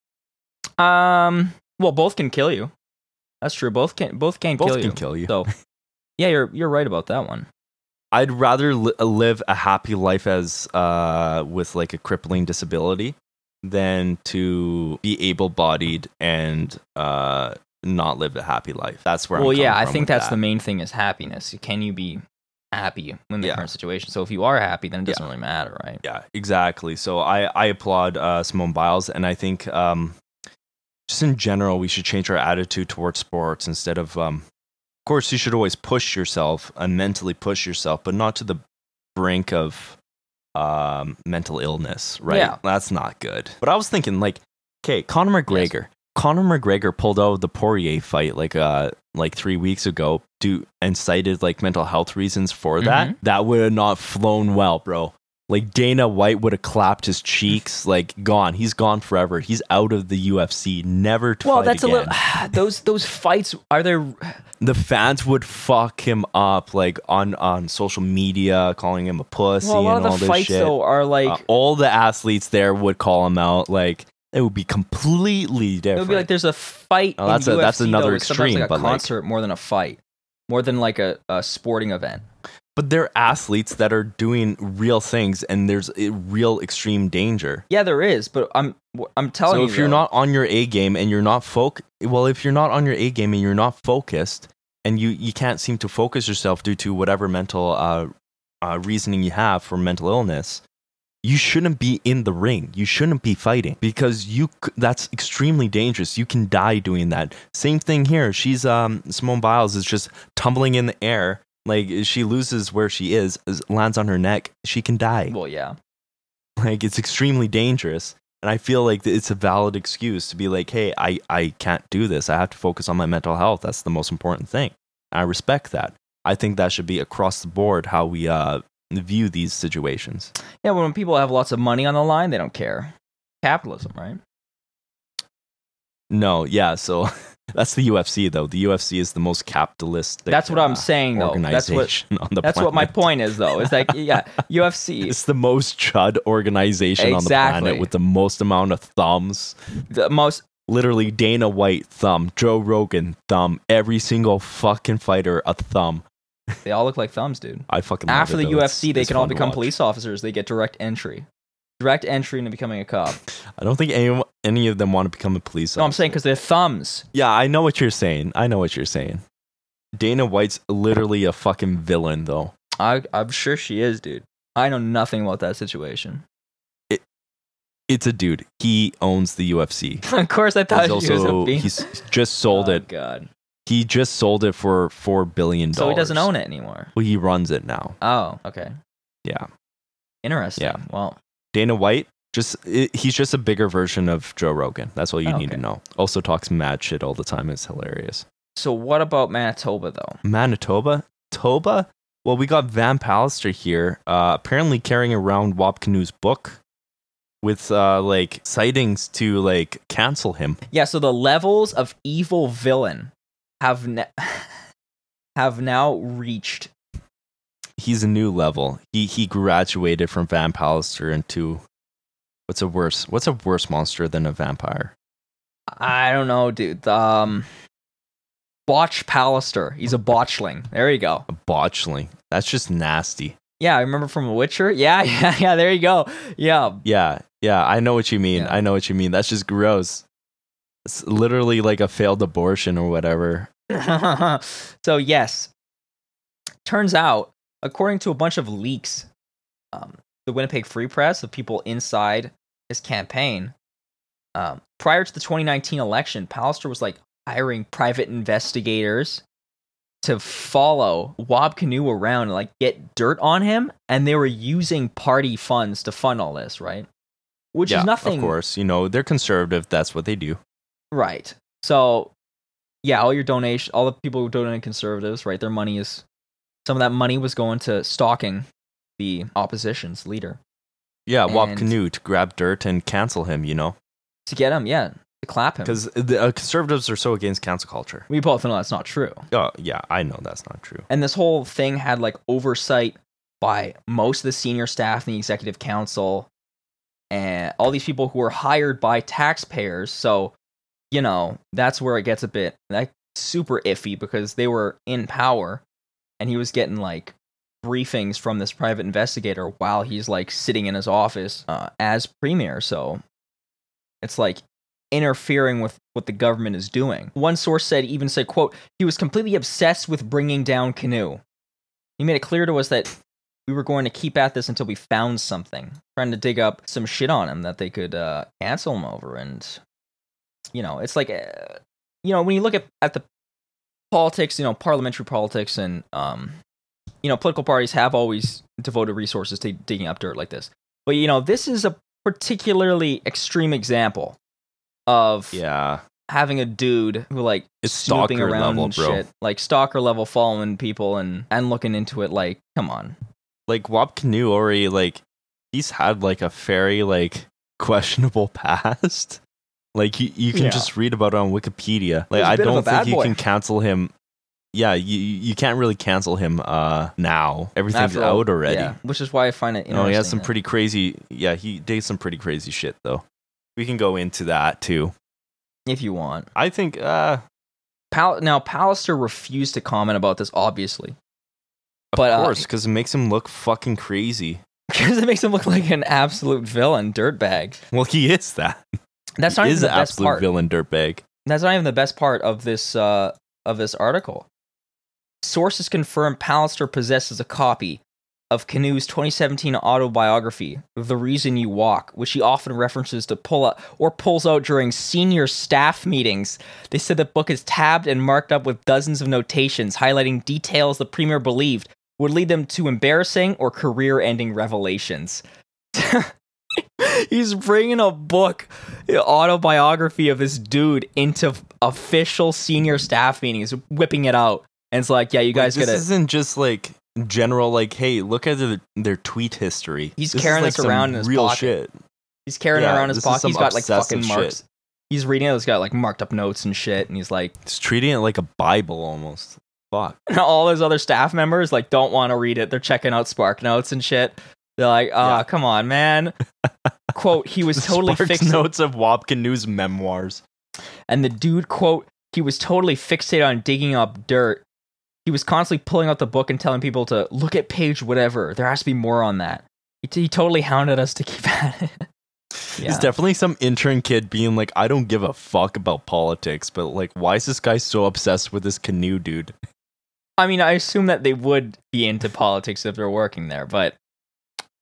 Well, both can kill you. That's true. Both can kill you. So, yeah, you're right about that one. I'd rather live a happy life as with like a crippling disability than to be able-bodied and not live a happy life. That's where. Well, I'm yeah, I think that's the main thing is happiness. Can you be happy in the current situation? So if you are happy, then it doesn't really matter, right? Yeah, exactly. So I applaud Simone Biles, and I think just in general we should change our attitude towards sports. Instead of course you should always push yourself and mentally push yourself, but not to the brink of mental illness, right? Yeah. That's not good. But I was thinking, like, okay, Conor McGregor pulled out of the Poirier fight like 3 weeks ago and cited like mental health reasons for that. Mm-hmm. That would have not flown well, bro. Like Dana White would have clapped his cheeks, like gone. He's gone forever. He's out of the UFC, never to fight again. Well, that's a little... Those fights, are there... The fans would fuck him up, like on social media, calling him a pussy and all this shit. Well, a lot of the fights, though, are like... all the athletes there would call him out, like... It would be completely different. It would be like there's a fight. Oh, that's in UFC, that's another extreme, like a concert, like, more than a fight, more than like a sporting event. But they're athletes that are doing real things, and there's a real extreme danger. Yeah, there is. But I'm telling you. So if you're not on your A game and you're not focused, and you can't seem to focus yourself due to whatever mental reasoning you have for mental illness. You shouldn't be in the ring. You shouldn't be fighting, because that's extremely dangerous. You can die doing that. Same thing here. She's Simone Biles is just tumbling in the air. Like, she loses where she is, lands on her neck. She can die. Well, yeah. Like, it's extremely dangerous. And I feel like it's a valid excuse to be like, hey, I can't do this. I have to focus on my mental health. That's the most important thing. I respect that. I think that should be across the board how we view these situations. Yeah, when people have lots of money on the line, they don't care. Capitalism, right? No, yeah, so that's the UFC, though. The UFC is the most capitalistic. That's what I'm saying, though. That's what my point is, though. It's like, yeah, UFC. It's the most chud organization on the planet, with the most amount of thumbs. The most literally Dana White thumb, Joe Rogan thumb, every single fucking fighter a thumb. They all look like thumbs, dude. I fucking love it. After the UFC, they can all become police officers. They get direct entry. Direct entry into becoming a cop. I don't think any of them want to become a police officer. No, I'm saying because they're thumbs. Yeah, I know what you're saying. Dana White's literally a fucking villain, though. I'm sure she is, dude. I know nothing about that situation. It's a dude. He owns the UFC. Of course, I thought he was a beast. He's just sold it. Oh, God. He just sold it for $4 billion. So he doesn't own it anymore. Well, he runs it now. Oh, okay. Yeah. Interesting. Yeah. Well, Dana White, he's just a bigger version of Joe Rogan. That's all you need to know. Also talks mad shit all the time. It's hilarious. So what about Manitoba, though? Manitoba? Well, we got Van Pallister here, apparently carrying around Wab Kinew's book with, sightings to, cancel him. Yeah, so the levels of evil villain have now reached. He's a new level. He graduated from Van Pallister into what's a worse monster than a vampire? I don't know, dude. Botch Pallister. He's a botchling. There you go. A botchling. That's just nasty. Yeah, I remember from The Witcher. Yeah. There you go. Yeah. I know what you mean. Yeah. That's just gross. It's literally like a failed abortion or whatever. So yes, turns out, according to a bunch of leaks, the Winnipeg Free Press, the people inside his campaign, prior to the 2019 election, Pallister was hiring private investigators to follow Wab Kinew around and get dirt on him, and they were using party funds to fund all this, right? Which is nothing. Of course, they're conservative. That's what they do. Right. So, yeah, all the people who donated conservatives, right? Their money is. Some of that money was going to stalking the opposition's leader. Yeah, Wab Kinew, to grab dirt and cancel him, To get him, yeah. To clap him. Because the conservatives are so against cancel culture. We both know that's not true. Oh, yeah, I know that's not true. And this whole thing had, oversight by most of the senior staff in the executive council and all these people who were hired by taxpayers. So, that's where it gets a bit, super iffy because they were in power. And he was getting briefings from this private investigator while he's sitting in his office as premier. So it's interfering with what the government is doing. One source said, quote, he was completely obsessed with bringing down Kinew. He made it clear to us that we were going to keep at this until we found something, trying to dig up some shit on him that they could cancel him over. And, it's when you look at the politics, parliamentary politics and, political parties have always devoted resources to digging up dirt like this. But, this is a particularly extreme example of having a dude who, it's snooping around level, shit. Stalker level, following people and looking into it, come on. Wab Kinew already, he's had, a very, questionable past. You can just read about it on Wikipedia. I don't think you can cancel him. Yeah, you can't really cancel him now. Everything's out already. Yeah, which is why I find it interesting. No, he has some pretty crazy... Yeah, he did some pretty crazy shit, though. We can go into that, too. If you want. I think... Now, Pallister refused to comment about this, obviously. Of course, because it makes him look fucking crazy. Because it makes him look like an absolute villain dirtbag. Well, he is that. That's not even the best part. He is an absolute villain dirtbag. That's not even the best part of this article. Sources confirm Pallister possesses a copy of Kinew's 2017 autobiography, The Reason You Walk, which he often references to pulls out during senior staff meetings. They said the book is tabbed and marked up with dozens of notations highlighting details the premier believed would lead them to embarrassing or career-ending revelations. He's bringing a book, autobiography of this dude into official senior staff meetings, whipping it out. And it's you guys get it. This isn't just general, hey, look at their tweet history. He's carrying this around in his real pocket. Shit. He's carrying it around his pocket. He's got fucking marks. Shit. He's reading it. He's got marked up notes and shit. And he's he's treating it like a Bible almost. Fuck. And all his other staff members don't want to read it. They're checking out Spark Notes and shit. They're come on, man. Quote, he was totally fixated. Notes of Wab Kinew's memoirs. And the dude, quote, he was totally fixated on digging up dirt. He was constantly pulling out the book and telling people to look at page whatever. There has to be more on that. He totally hounded us to keep at it. Yeah. There's definitely some intern kid being like, I don't give a fuck about politics, but like, why is this guy so obsessed with this Kinew dude? I mean, I assume that they would be into politics if they're working there, but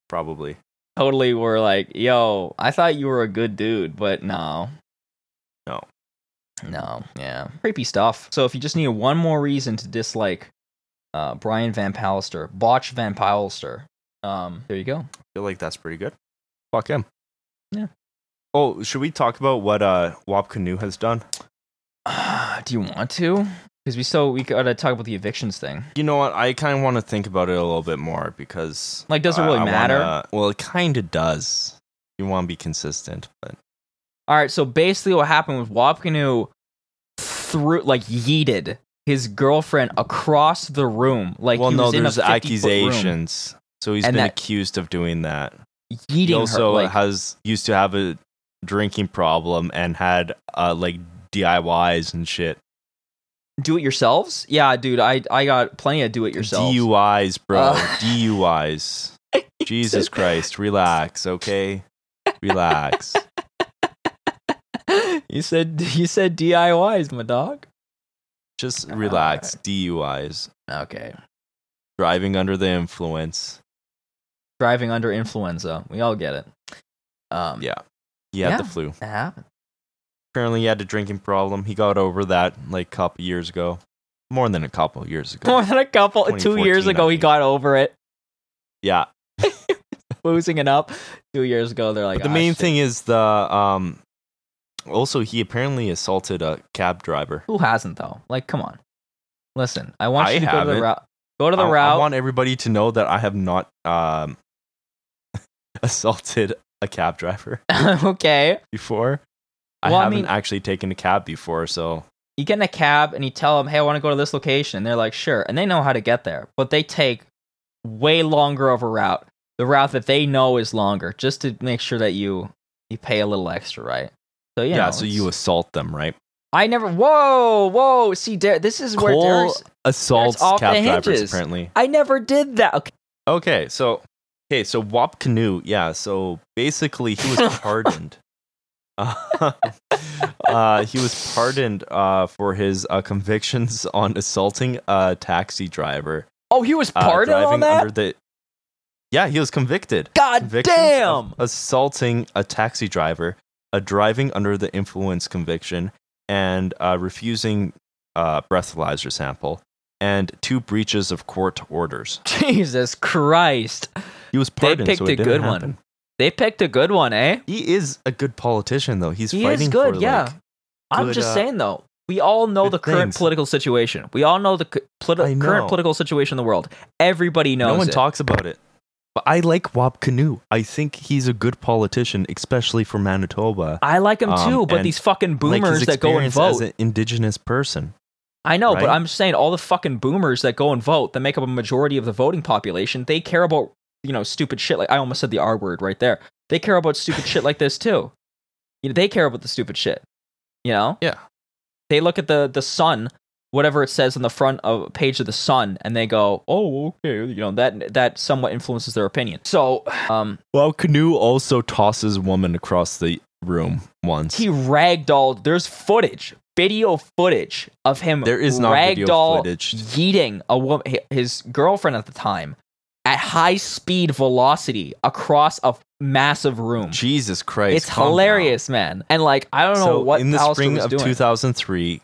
probably totally were like, yo, I thought you were a good dude, but no. Yeah, creepy stuff. So if you just need one more reason to dislike Botch Van Pallister, there you go. I feel like that's pretty good. Fuck him. Yeah. Oh, should we talk about what Wab Kinew has done? Do you want to? Because we gotta talk about the evictions thing. You know what? I kind of want to think about it a little bit more because like, does it really matter? Well, it kind of does. You want to be consistent, but all right. So basically, what happened was Wab Kinew yeeted his girlfriend across the room. Like, well, no, there's accusations. So he's been accused of doing that. He also used to have a drinking problem and had like DIYs and shit. Do it yourselves? Yeah, dude, I got plenty of do it yourselves. DUIs, bro. DUIs. Jesus Christ, relax, okay? Relax. You said DIYs, my dog. Just relax, right. DUIs. Okay. Driving under the influence. Driving under influenza. We all get it. Yeah. He had the flu. That happened. Apparently he had a drinking problem. He got over that like a couple years ago. More than a couple years ago. 2 years ago he got over it. Yeah. Losing it up. 2 years ago they're like, but the main thing is the also he apparently assaulted a cab driver. Who hasn't though? Like, come on. Listen, I want you to go to the route. Go to the route. I want everybody to know that I have not assaulted a cab driver. Okay. Before. I haven't actually taken a cab before, so... You get in a cab, and you tell them, hey, I want to go to this location, and they're like, sure, and they know how to get there, but they take way longer of a route, the route that they know is longer, just to make sure that you pay a little extra, right? So yeah, so you assault them, right? I never... Whoa! See, this is where Cole assaults cab drivers, apparently. I never did that. Okay, so Wab Kinew, yeah, so basically he was pardoned. He was pardoned for his convictions on assaulting a taxi driver. Oh, he was pardoned on that? Yeah, he was convicted. God damn! Assaulting a taxi driver, a driving under the influence conviction, and refusing breathalyzer sample, and 2 breaches of court orders. Jesus Christ! He was pardoned. They picked a good one. They picked a good one, eh? He is a good politician, though. He fighting is good, for, yeah. Like, I'm good, just saying, though. We all know the current political situation. We all know the current political situation in the world. Everybody knows it. No one talks about it. But I like Wab Kinew. I think he's a good politician, especially for Manitoba. I like him, too, but these fucking boomers that go and vote. As an indigenous person. I know, right? But I'm saying all the fucking boomers that go and vote, that make up a majority of the voting population, they care about... stupid shit. Like, I almost said the R word right there. They care about stupid shit like this too. They care about the stupid shit. Yeah. They look at the Sun, whatever it says on the front of page of the Sun, and they go, "Oh, okay." That somewhat influences their opinion. So, well, Kinew also tosses woman across the room once. He ragdolled. There's footage. Video footage of him yeeting a woman, his girlfriend at the time, at high speed velocity across a massive room. Jesus Christ. It's hilarious, man. And like, I don't know what Pallister was doing. In the spring of 2003,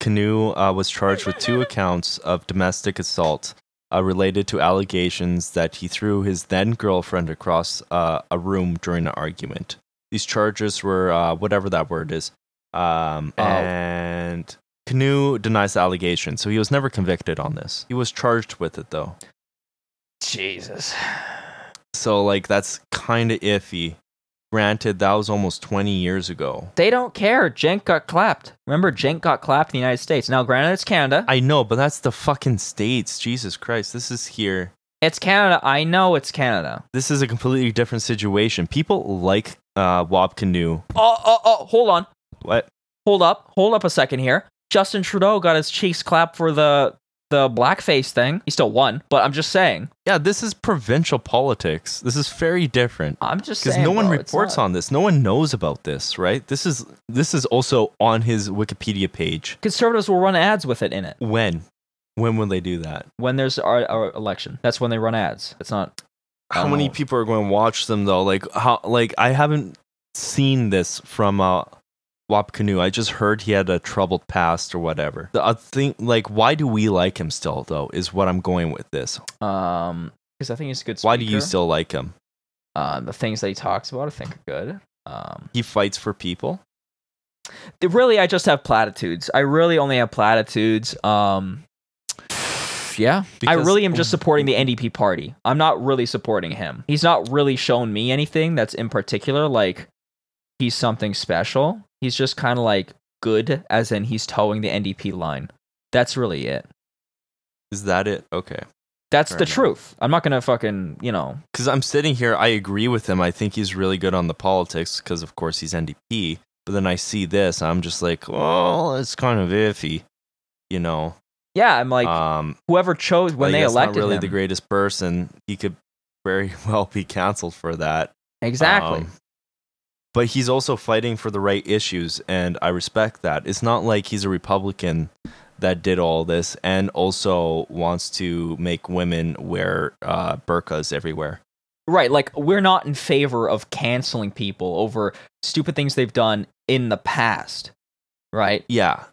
Kinew was charged with 2 accounts of domestic assault related to allegations that he threw his then girlfriend across a room during an argument. These charges were whatever that word is. And Kinew denies the allegation. So he was never convicted on this. He was charged with it, though. Jesus. So, like, that's kind of iffy. Granted, that was almost 20 years ago. They don't care. Cenk got clapped. Remember, Cenk got clapped in the United States. Now, granted, it's Canada. I know, but that's the fucking States. Jesus Christ, this is here. It's Canada. I know it's Canada. This is a completely different situation. People like Wab Kinew. Oh, hold on. What? Hold up a second here. Justin Trudeau got his cheeks clapped for the blackface thing. He still won, but I'm just saying. Yeah, this is provincial politics. This is very different. I'm just saying, because no one reports on this. No one knows about this, right? This is also on his Wikipedia page. Conservatives will run ads with it in it. When will they do that? When there's our election. That's when they run ads. It's not. How many people are going to watch them though? I haven't seen this from Wab Kinew. I just heard he had a troubled past or whatever. The thing, why do we like him still though? Is what I'm going with this. Because I think he's a good speaker. Why do you still like him? The things that he talks about, I think are good. He fights for people. Really, I just have platitudes. I really only have platitudes. Yeah, I really am just supporting the NDP party. I'm not really supporting him. He's not really shown me anything that's in particular he's something special. He's just kind of good, as in he's towing the NDP line. That's really it. Is that it? Okay. That's the truth. I'm not going to fucking, Because I'm sitting here, I agree with him. I think he's really good on the politics because, of course, he's NDP. But then I see this, I'm just well, it's kind of iffy, Yeah, I'm whoever chose when they elected him. Not really him. The greatest person. He could very well be canceled for that. Exactly. But he's also fighting for the right issues, and I respect that. It's not like he's a Republican that did all this and also wants to make women wear burqas everywhere. Right, we're not in favor of canceling people over stupid things they've done in the past, right? Yeah.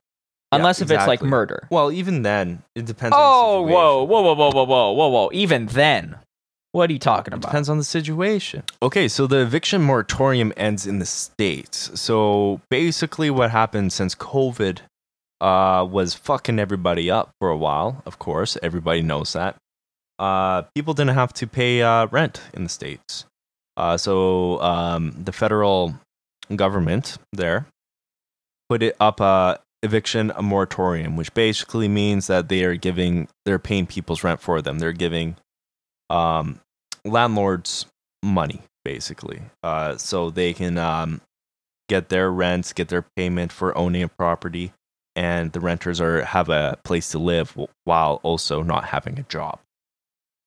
Unless if it's murder. Well, even then, it depends on the situation. Oh, whoa. Even then. What are you talking about? It depends on the situation. Okay, so the eviction moratorium ends in the States. So basically what happened since COVID was fucking everybody up for a while, of course. Everybody knows that. People didn't have to pay rent in the States. So the federal government there put it up eviction moratorium, which basically means that they're paying people's rent for them. They're giving landlords money, basically, so they can get their rents, get their payment for owning a property, and the renters have a place to live while also not having a job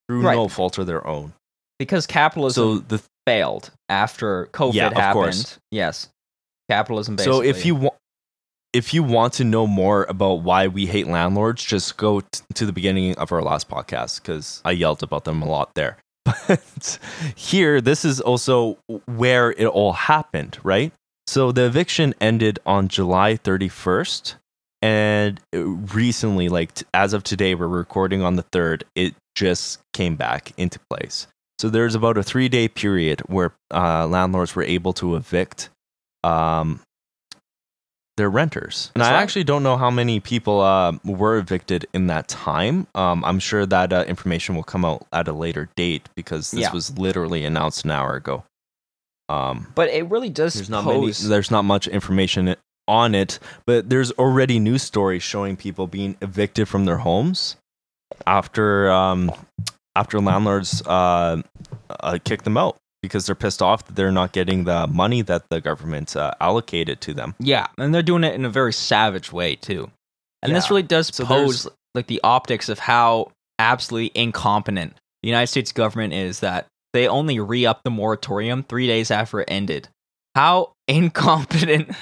through no fault of their own. Because capitalism failed after COVID happened. Of course. Yes, capitalism basically. So if you want to know more about why we hate landlords, just go to the beginning of our last podcast, because I yelled about them a lot there. But here, this is also where it all happened, right? So the eviction ended on July 31st. And recently, as of today, we're recording on the 3rd, it just came back into place. So there's about a 3-day period where landlords were able to evict their renters. And I actually don't know how many people were evicted in that time. I'm sure that information will come out at a later date, because this was literally announced an hour ago. But it really does there's not much information on it, but there's already news stories showing people being evicted from their homes after landlords kick them out, because they're pissed off that they're not getting the money that the government allocated to them. Yeah, and they're doing it in a very savage way, too. And this really does pose the optics of how absolutely incompetent the United States government is, that they only re-up the moratorium 3 days after it ended. How incompetent.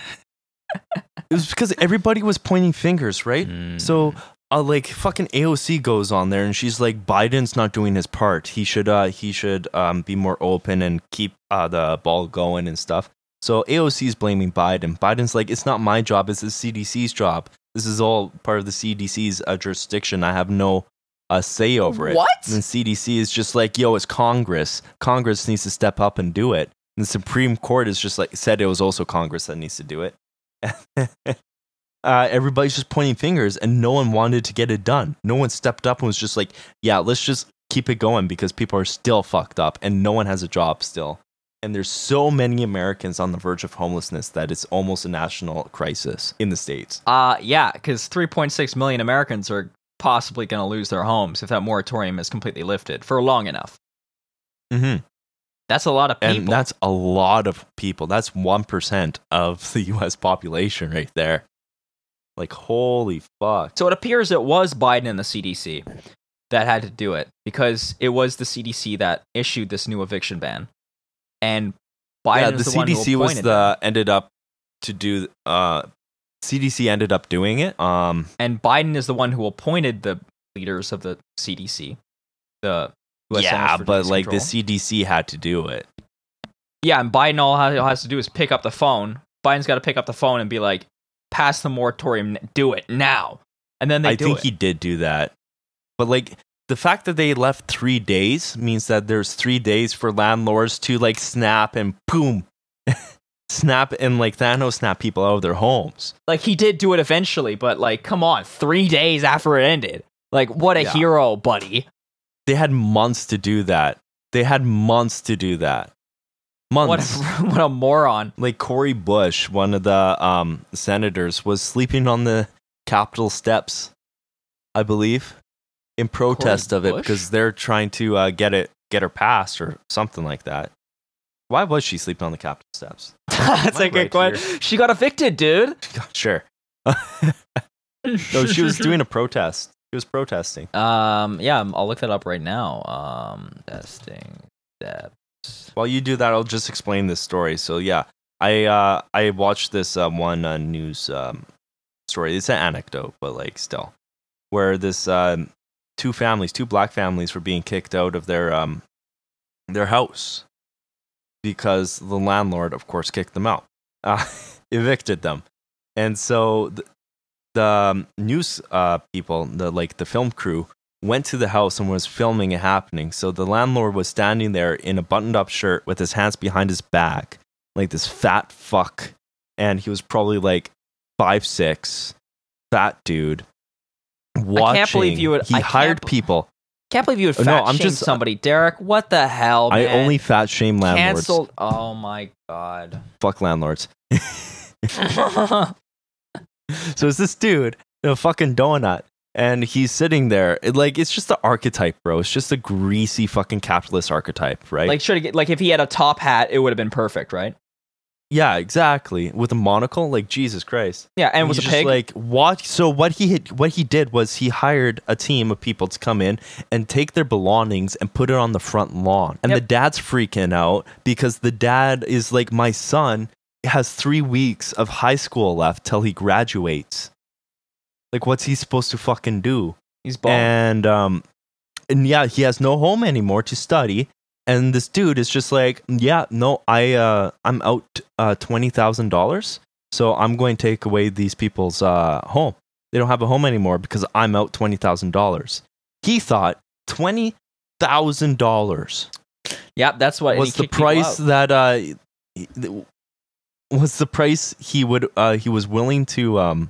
It was because everybody was pointing fingers, right? Mm. So, fucking AOC goes on there and she's like, Biden's not doing his part. He should be more open and keep the ball going and stuff. So AOC's blaming Biden. Biden's like, it's not my job. It's the CDC's job. This is all part of the CDC's jurisdiction. I have no say over it. What? And CDC is just like, yo, it's Congress. Congress needs to step up and do it. And the Supreme Court is just said it was also Congress that needs to do it. Everybody's just pointing fingers, and no one wanted to get it done. No one stepped up and was just like, yeah, let's just keep it going, because people are still fucked up and no one has a job still. And there's so many Americans on the verge of homelessness that it's almost a national crisis in the States. Yeah, because 3.6 million Americans are possibly going to lose their homes if that moratorium is completely lifted for long enough. Mm-hmm. That's a lot of people. And that's a lot of people. That's 1% of the U.S. population right there. Like, holy fuck. So it appears it was Biden and the CDC that had to do it, because it was the CDC that issued this new eviction ban. And Biden is the one who appointed it. CDC ended up doing it. And Biden is the one who appointed the leaders of the CDC. The CDC had to do it. Yeah, and Biden all has to do is pick up the phone. Biden's got to pick up the phone and be like, pass the moratorium, do it now. And then I think he did do that. But like, the fact that they left 3 days means that there's 3 days for landlords to like snap and boom. Snap and like Thanos snap people out of their homes. Like, he did do it eventually, but like, come on, 3 days after it ended. Like, what a hero, buddy. They had months to do that. Months. What a moron. Like, Cory Bush, one of the senators, was sleeping on the Capitol steps, I believe, in protest of it, because they're trying to get her passed or something like that. Why was she sleeping on the Capitol steps? That's a good question. She got evicted, dude. Sure. No, she was doing a protest. She was protesting. Yeah, I'll look that up right now. Testing steps. While you do that, I'll just explain this story. So yeah, I watched this one news story. It's an anecdote, but like still, where this two black families, were being kicked out of their house because the landlord, of course, kicked them out, evicted them, and so. The news people, the film crew, went to the house and was filming it happening. So the landlord was standing there in a buttoned-up shirt with his hands behind his back, like this fat fuck. And he was probably like 5'6", fat dude. Watching. I can't believe you would. He hired people. Can't believe you would shame somebody, Derek. What the hell, man? I only fat shame landlords. Canceled. Oh my god. Fuck landlords. So it's this dude in a fucking donut, and he's sitting there. It's just the archetype, bro. It's just a greasy fucking capitalist archetype, right? Like, if he had a top hat, it would have been perfect, right? Yeah, exactly. With a monocle, like Jesus Christ. Yeah, and was a pig. Like, what? So what he did was he hired a team of people to come in and take their belongings and put it on the front lawn. And the dad's freaking out because the dad is like, my son has 3 weeks of high school left till he graduates. Like, what's he supposed to fucking do? He's bald. And yeah, he has no home anymore to study. And this dude is just like, yeah, no, I'm out $20,000. So I'm going to take away these people's home. They don't have a home anymore because I'm out $20,000. He thought $20,000. Yeah, that's what was the price that he was willing to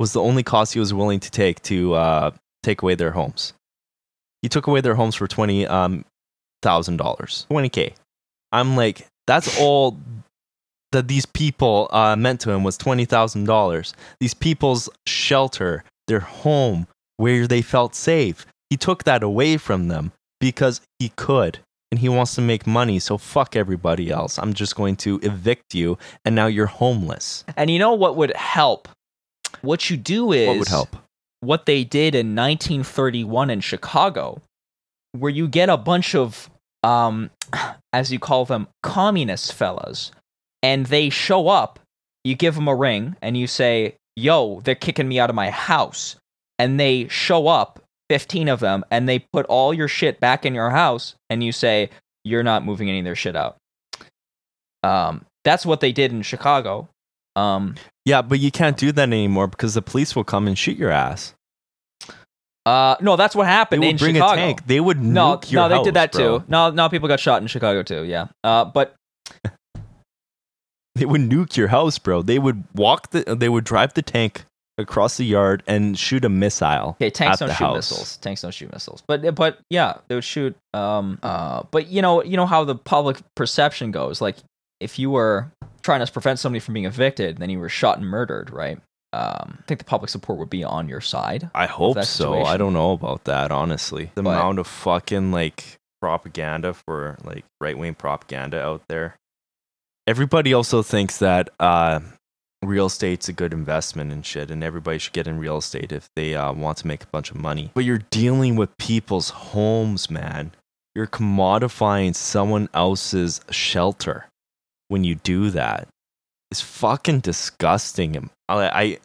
was the only cost he was willing to take take away their homes. He took away their homes for $20,000, $20,000. I'm like, that's all that these people meant to him was $20,000. These people's shelter, their home, where they felt safe. He took that away from them because he could. And he wants to make money, so fuck everybody else. I'm just going to evict you, and now you're homeless. And you know what would help? What you do is what would help? What they did in 1931 in Chicago, where you get a bunch of, as you call them, communist fellas, and they show up, you give them a ring, and you say, yo, they're kicking me out of my house. And they show up, 15 of them, and they put all your shit back in your house, and you say, you're not moving any of their shit out. That's what they did in Chicago. Yeah, but you can't do that anymore because the police will come and shoot your ass. No, that's what happened in Chicago. They would bring a tank. They would nuke your house, they did that too. No, people got shot in Chicago too, yeah. But... They would nuke your house, bro. They would drive the tank across the yard and shoot a missile. Okay, tanks don't shoot missiles. Tanks don't shoot missiles. But yeah, they would shoot. But you know how the public perception goes. Like, if you were trying to prevent somebody from being evicted, then you were shot and murdered, right? I think the public support would be on your side. I hope so. I don't know about that, honestly. The amount of fucking like propaganda for like right-wing propaganda out there. Everybody also thinks that real estate's a good investment and shit, and everybody should get in real estate if they want to make a bunch of money. But you're dealing with people's homes, man. You're commodifying someone else's shelter when you do that. It's fucking disgusting. I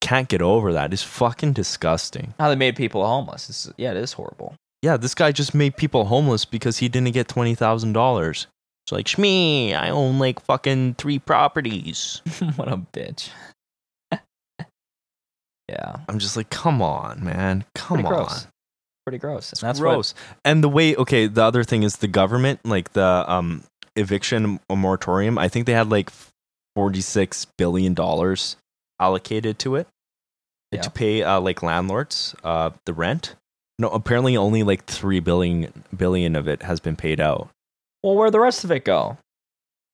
can't get over that. It's fucking disgusting. How they made people homeless. It is horrible. Yeah, this guy just made people homeless because he didn't get $20,000. It's like, shmee, I own like fucking 3 properties. What a bitch. Yeah. I'm just like, come on, man. Come Pretty on. Gross. Pretty gross. And that's gross. And the way, okay, the other thing is the government, like the eviction moratorium, I think they had like $46 billion allocated to it to pay like landlords the rent. No, apparently only like 3 billion of it has been paid out. Well, where'd the rest of it go?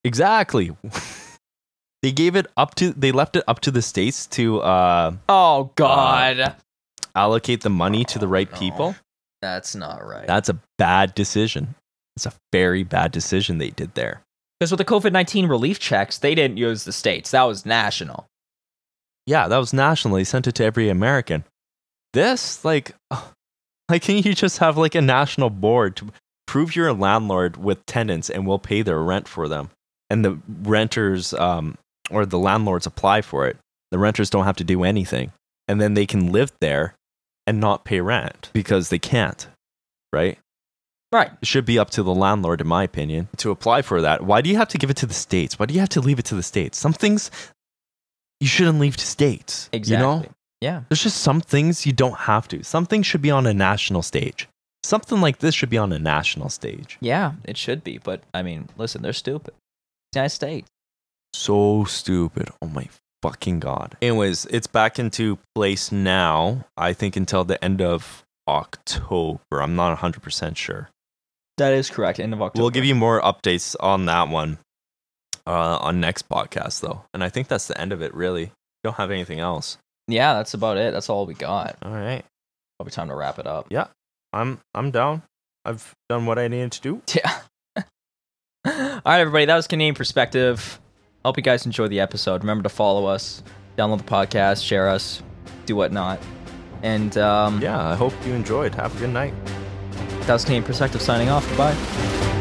Exactly. They left it up to the states to allocate the money to the right people. That's not right. That's a bad decision. It's a very bad decision they did there. Because with the COVID-19 relief checks, they didn't use the states. That was national. Yeah, that was national. They sent it to every American. This, like, can you just have like a national board to prove you're a landlord with tenants and we'll pay their rent for them. And the renters or the landlords apply for it. The renters don't have to do anything. And then they can live there and not pay rent because they can't. Right? Right. It should be up to the landlord, in my opinion, to apply for that. Why do you have to give it to the states? Why do you have to leave it to the states? Some things you shouldn't leave to states. Exactly. You know? Yeah. There's just some things you don't have to. Some things should be on a national stage. Something like this should be on a national stage. Yeah, it should be. But, I mean, listen, they're stupid. United States. So stupid. Oh, my fucking God. Anyways, it's back into place now, I think, until the end of October. I'm not 100% sure. That is correct. End of October. We'll give you more updates on that one on next podcast, though. And I think that's the end of it, really. Don't have anything else. Yeah, that's about it. That's all we got. All right. Probably time to wrap it up. Yeah. I'm down. I've done what I needed to do. Yeah. All right, everybody. That was Canadian Perspective. Hope you guys enjoyed the episode. Remember to follow us, download the podcast, share us, do whatnot. And I hope you enjoyed. Have a good night. That was Canadian Perspective signing off. Goodbye.